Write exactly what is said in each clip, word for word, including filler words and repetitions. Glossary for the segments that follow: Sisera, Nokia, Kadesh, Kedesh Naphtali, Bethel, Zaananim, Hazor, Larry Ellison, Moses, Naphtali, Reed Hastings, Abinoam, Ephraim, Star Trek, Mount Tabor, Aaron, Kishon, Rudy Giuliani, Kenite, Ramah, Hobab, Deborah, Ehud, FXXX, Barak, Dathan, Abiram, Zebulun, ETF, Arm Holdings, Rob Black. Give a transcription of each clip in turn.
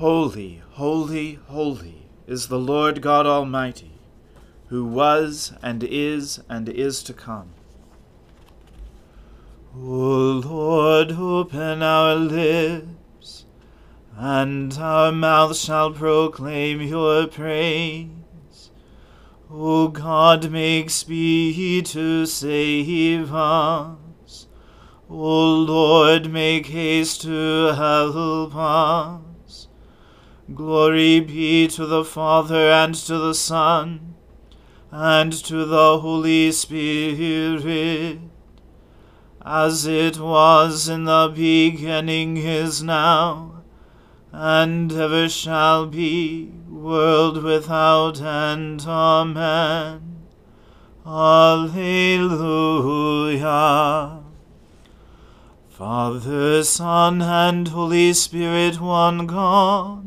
Holy, holy, holy is the Lord God Almighty, who was and is and is to come. O Lord, open our lips, and our mouth shall proclaim your praise. O God, make speed to save us. O Lord, make haste to help us. Glory be to the Father, and to the Son, and to the Holy Spirit, as it was in the beginning, is now, and ever shall be, world without end. Amen. Alleluia. Father, Son, and Holy Spirit, one God.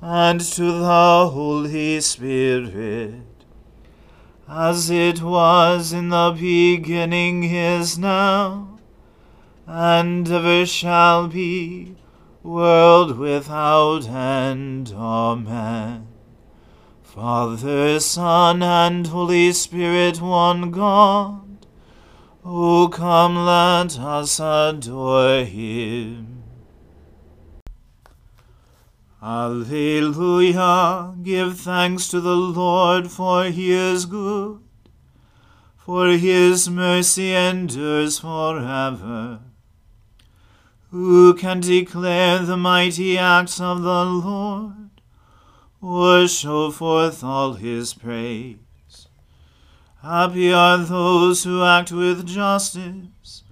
and to the Holy Spirit, as it was in the beginning, is now, and ever shall be, world without end. Amen. Father, Son, and Holy Spirit, one God. O come, let us adore him. Alleluia! Give thanks to the Lord, for he is good, for his mercy endures forever. Who can declare the mighty acts of the Lord, or show forth all his praise? Happy are those who act with justice,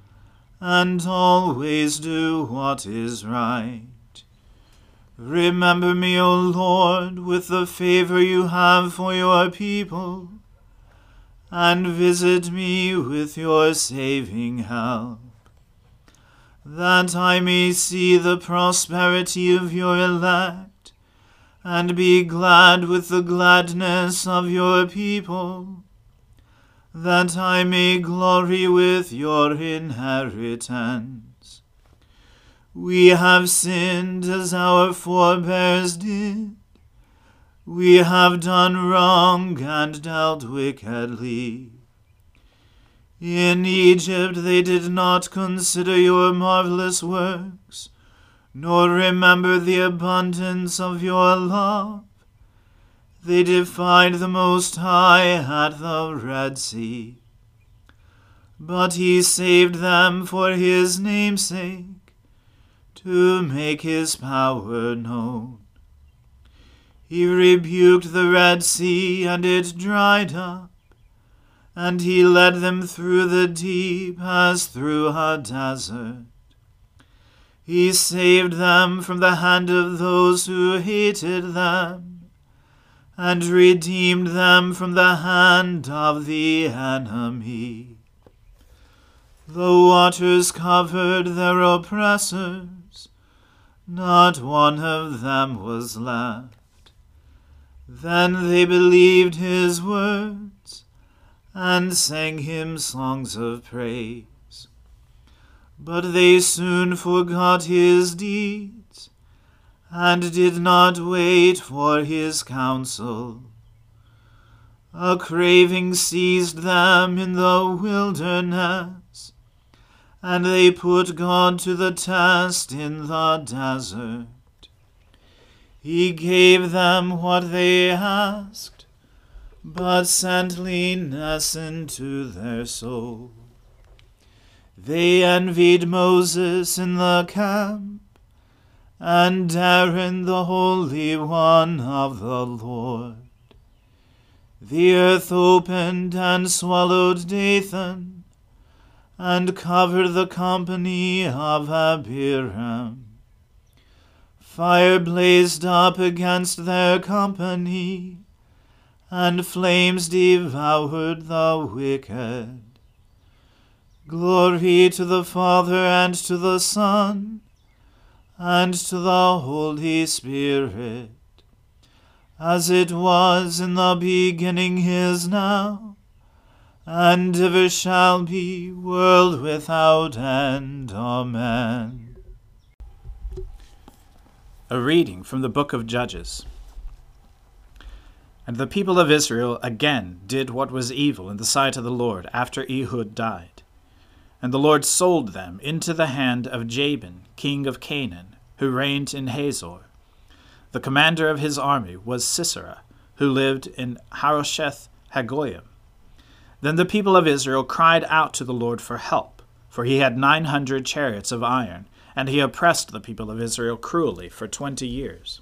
and always do what is right. Remember me, O Lord, with the favor you have for your people, and visit me with your saving help, that I may see the prosperity of your elect, and be glad with the gladness of your people, that I may glory with your inheritance. We have sinned as our forebears did. We have done wrong and dealt wickedly. In Egypt they did not consider your marvelous works, nor remember the abundance of your love. They defied the Most High at the Red Sea. But he saved them for his name's sake, to make his power known. He rebuked the Red Sea, and it dried up, and he led them through the deep as through a desert. He saved them from the hand of those who hated them, and redeemed them from the hand of the enemy. The waters covered their oppressors, not one of them was left. Then they believed his words, and sang him songs of praise. But they soon forgot his deeds, and did not wait for his counsel. A craving seized them in the wilderness, and they put God to the test in the desert. He gave them what they asked, but sent leanness into their soul. They envied Moses in the camp, and Aaron the Holy One of the Lord. The earth opened and swallowed Dathan, and covered the company of Abiram. Fire blazed up against their company, and flames devoured the wicked. Glory to the Father, and to the Son, and to the Holy Spirit, as it was in the beginning, is now, and ever shall be, world without end. Amen. A reading from the book of Judges. And the people of Israel again did what was evil in the sight of the Lord after Ehud died. And the Lord sold them into the hand of Jabin, king of Canaan, who reigned in Hazor. The commander of his army was Sisera, who lived in Harosheth Hagoyim. Then the people of Israel cried out to the Lord for help, for he had nine hundred chariots of iron, and he oppressed the people of Israel cruelly for twenty years.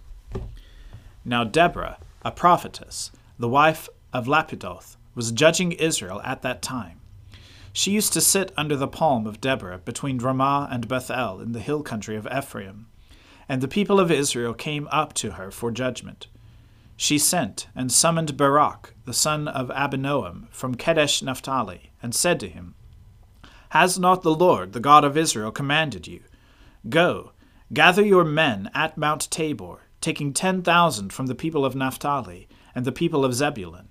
Now Deborah, a prophetess, the wife of Lapidoth, was judging Israel at that time. She used to sit under the palm of Deborah between Ramah and Bethel in the hill country of Ephraim, and the people of Israel came up to her for judgment. She sent and summoned Barak, the son of Abinoam, from Kedesh Naphtali, and said to him, "Has not the Lord, the God of Israel, commanded you, 'Go, gather your men at Mount Tabor, taking ten thousand from the people of Naphtali and the people of Zebulun,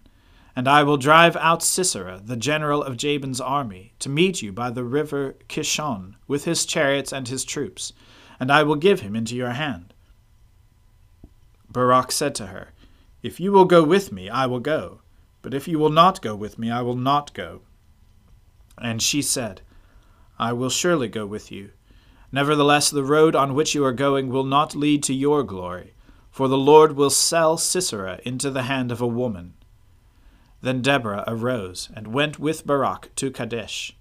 and I will drive out Sisera, the general of Jabin's army, to meet you by the river Kishon with his chariots and his troops, and I will give him into your hand?'" Barak said to her, "If you will go with me, I will go, but if you will not go with me, I will not go." And she said, "I will surely go with you. Nevertheless, the road on which you are going will not lead to your glory, for the Lord will sell Sisera into the hand of a woman." Then Deborah arose and went with Barak to Kadesh.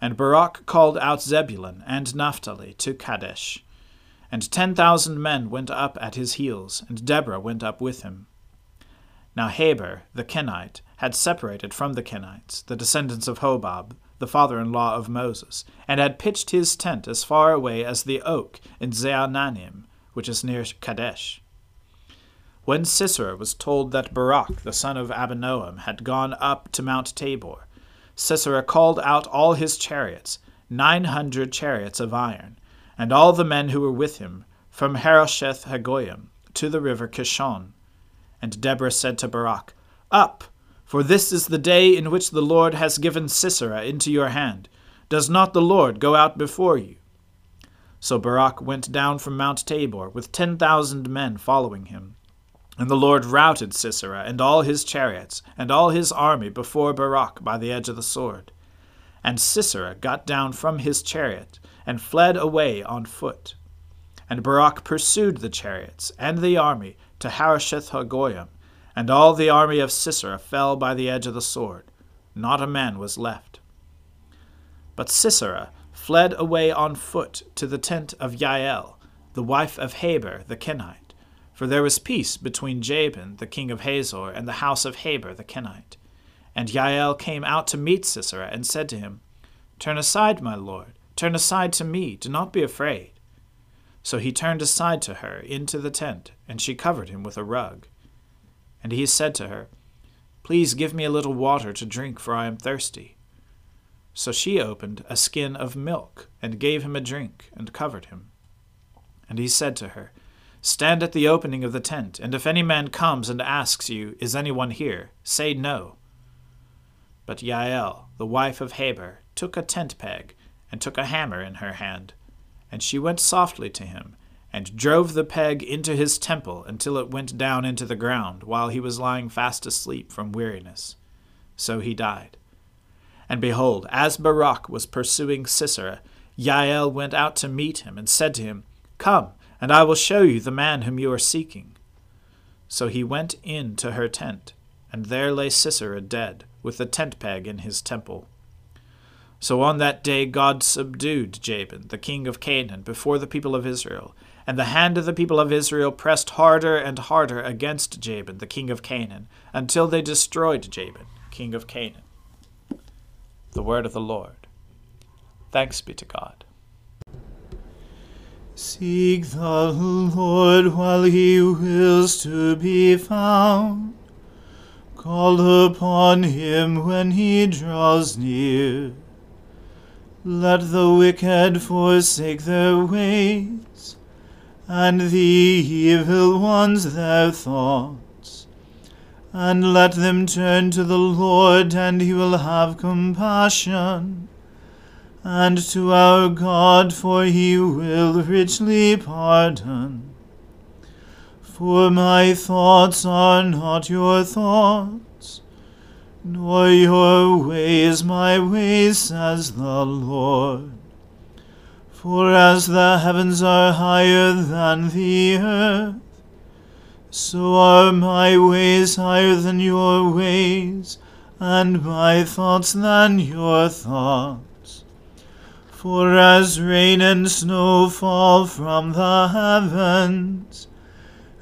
And Barak called out Zebulun and Naphtali to Kadesh. And ten thousand men went up at his heels, and Deborah went up with him. Now Heber, the Kenite, had separated from the Kenites, the descendants of Hobab, the father-in-law of Moses, and had pitched his tent as far away as the oak in Zaananim, which is near Kadesh. When Sisera was told that Barak, the son of Abinoam, had gone up to Mount Tabor, Sisera called out all his chariots, nine hundred chariots of iron, and all the men who were with him, from Harosheth Hagoyim to the river Kishon. And Deborah said to Barak, "Up! For this is the day in which the Lord has given Sisera into your hand. Does not the Lord go out before you?" So Barak went down from Mount Tabor with ten thousand men following him. And the Lord routed Sisera and all his chariots and all his army before Barak by the edge of the sword. And Sisera got down from his chariot and fled away on foot. And Barak pursued the chariots and the army to Harosheth Hagoyim, and all the army of Sisera fell by the edge of the sword. Not a man was left. But Sisera fled away on foot to the tent of Jael, the wife of Heber the Kenite, for there was peace between Jabin the king of Hazor and the house of Heber the Kenite. And Jael came out to meet Sisera and said to him, "Turn aside, my lord, turn aside to me, do not be afraid." So he turned aside to her into the tent, and she covered him with a rug. And he said to her, "Please give me a little water to drink, for I am thirsty." So she opened a skin of milk, and gave him a drink, and covered him. And he said to her, Stand at the opening of the tent, and if any man comes and asks you, Is anyone here? Say no. But Jael, the wife of Heber, took a tent peg, and took a hammer in her hand. And she went softly to him, and drove the peg into his temple until it went down into the ground, while he was lying fast asleep from weariness. So he died. And behold, as Barak was pursuing Sisera, Jael went out to meet him, and said to him, Come, and I will show you the man whom you are seeking. So he went in to her tent, and there lay Sisera dead, with the tent peg in his temple. So on that day God subdued Jabin, the king of Canaan, before the people of Israel. And the hand of the people of Israel pressed harder and harder against Jabin, the king of Canaan, until they destroyed Jabin, king of Canaan. The word of the Lord. Thanks be to God. Seek the Lord while he wills to be found. Call upon him when he draws near. Let the wicked forsake their ways, and the evil ones their thoughts. And let them turn to the Lord, and he will have compassion, and to our God, for he will richly pardon. For my thoughts are not your thoughts, nor your ways my ways, says the Lord. For as the heavens are higher than the earth, so are my ways higher than your ways, and my thoughts than your thoughts. For as rain and snow fall from the heavens,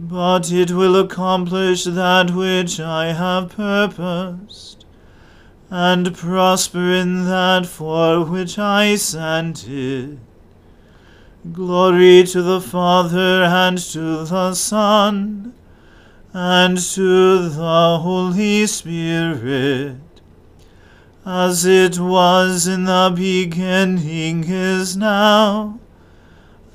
but it will accomplish that which I have purposed, and prosper in that for which I sent it. Glory to the Father, and to the Son, and to the Holy Spirit, as it was in the beginning, is now,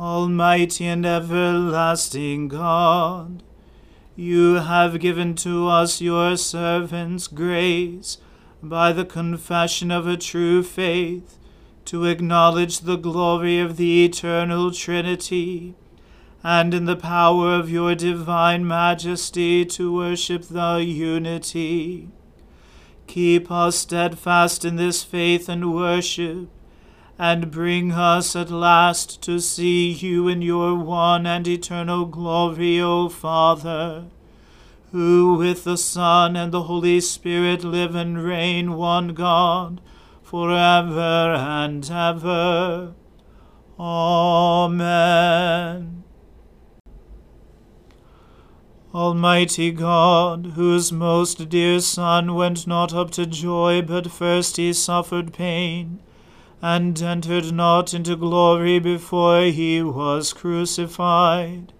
Almighty and everlasting God, you have given to us your servants grace by the confession of a true faith to acknowledge the glory of the eternal Trinity, and in the power of your divine majesty to worship the unity. Keep us steadfast in this faith and worship, and bring us at last to see you in your one and eternal glory, O Father, who with the Son and the Holy Spirit live and reign, one God, forever and ever. Amen. Almighty God, whose most dear Son went not up to joy, but first he suffered pain, and entered not into glory before he was crucified,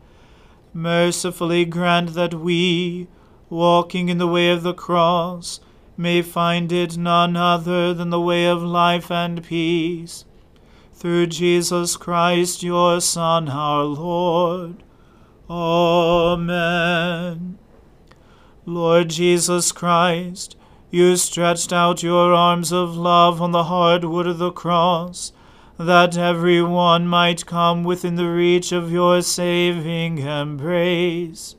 mercifully grant that we, walking in the way of the cross, may find it none other than the way of life and peace. Through Jesus Christ, your Son, our Lord. Amen. Lord Jesus Christ, you stretched out your arms of love on the hard wood of the cross, that every one might come within the reach of your saving embrace.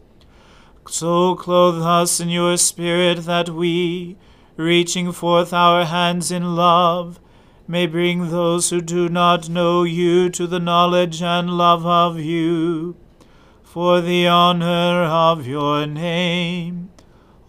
So clothe us in your Spirit that we, reaching forth our hands in love, may bring those who do not know you to the knowledge and love of you, for the honor of your name.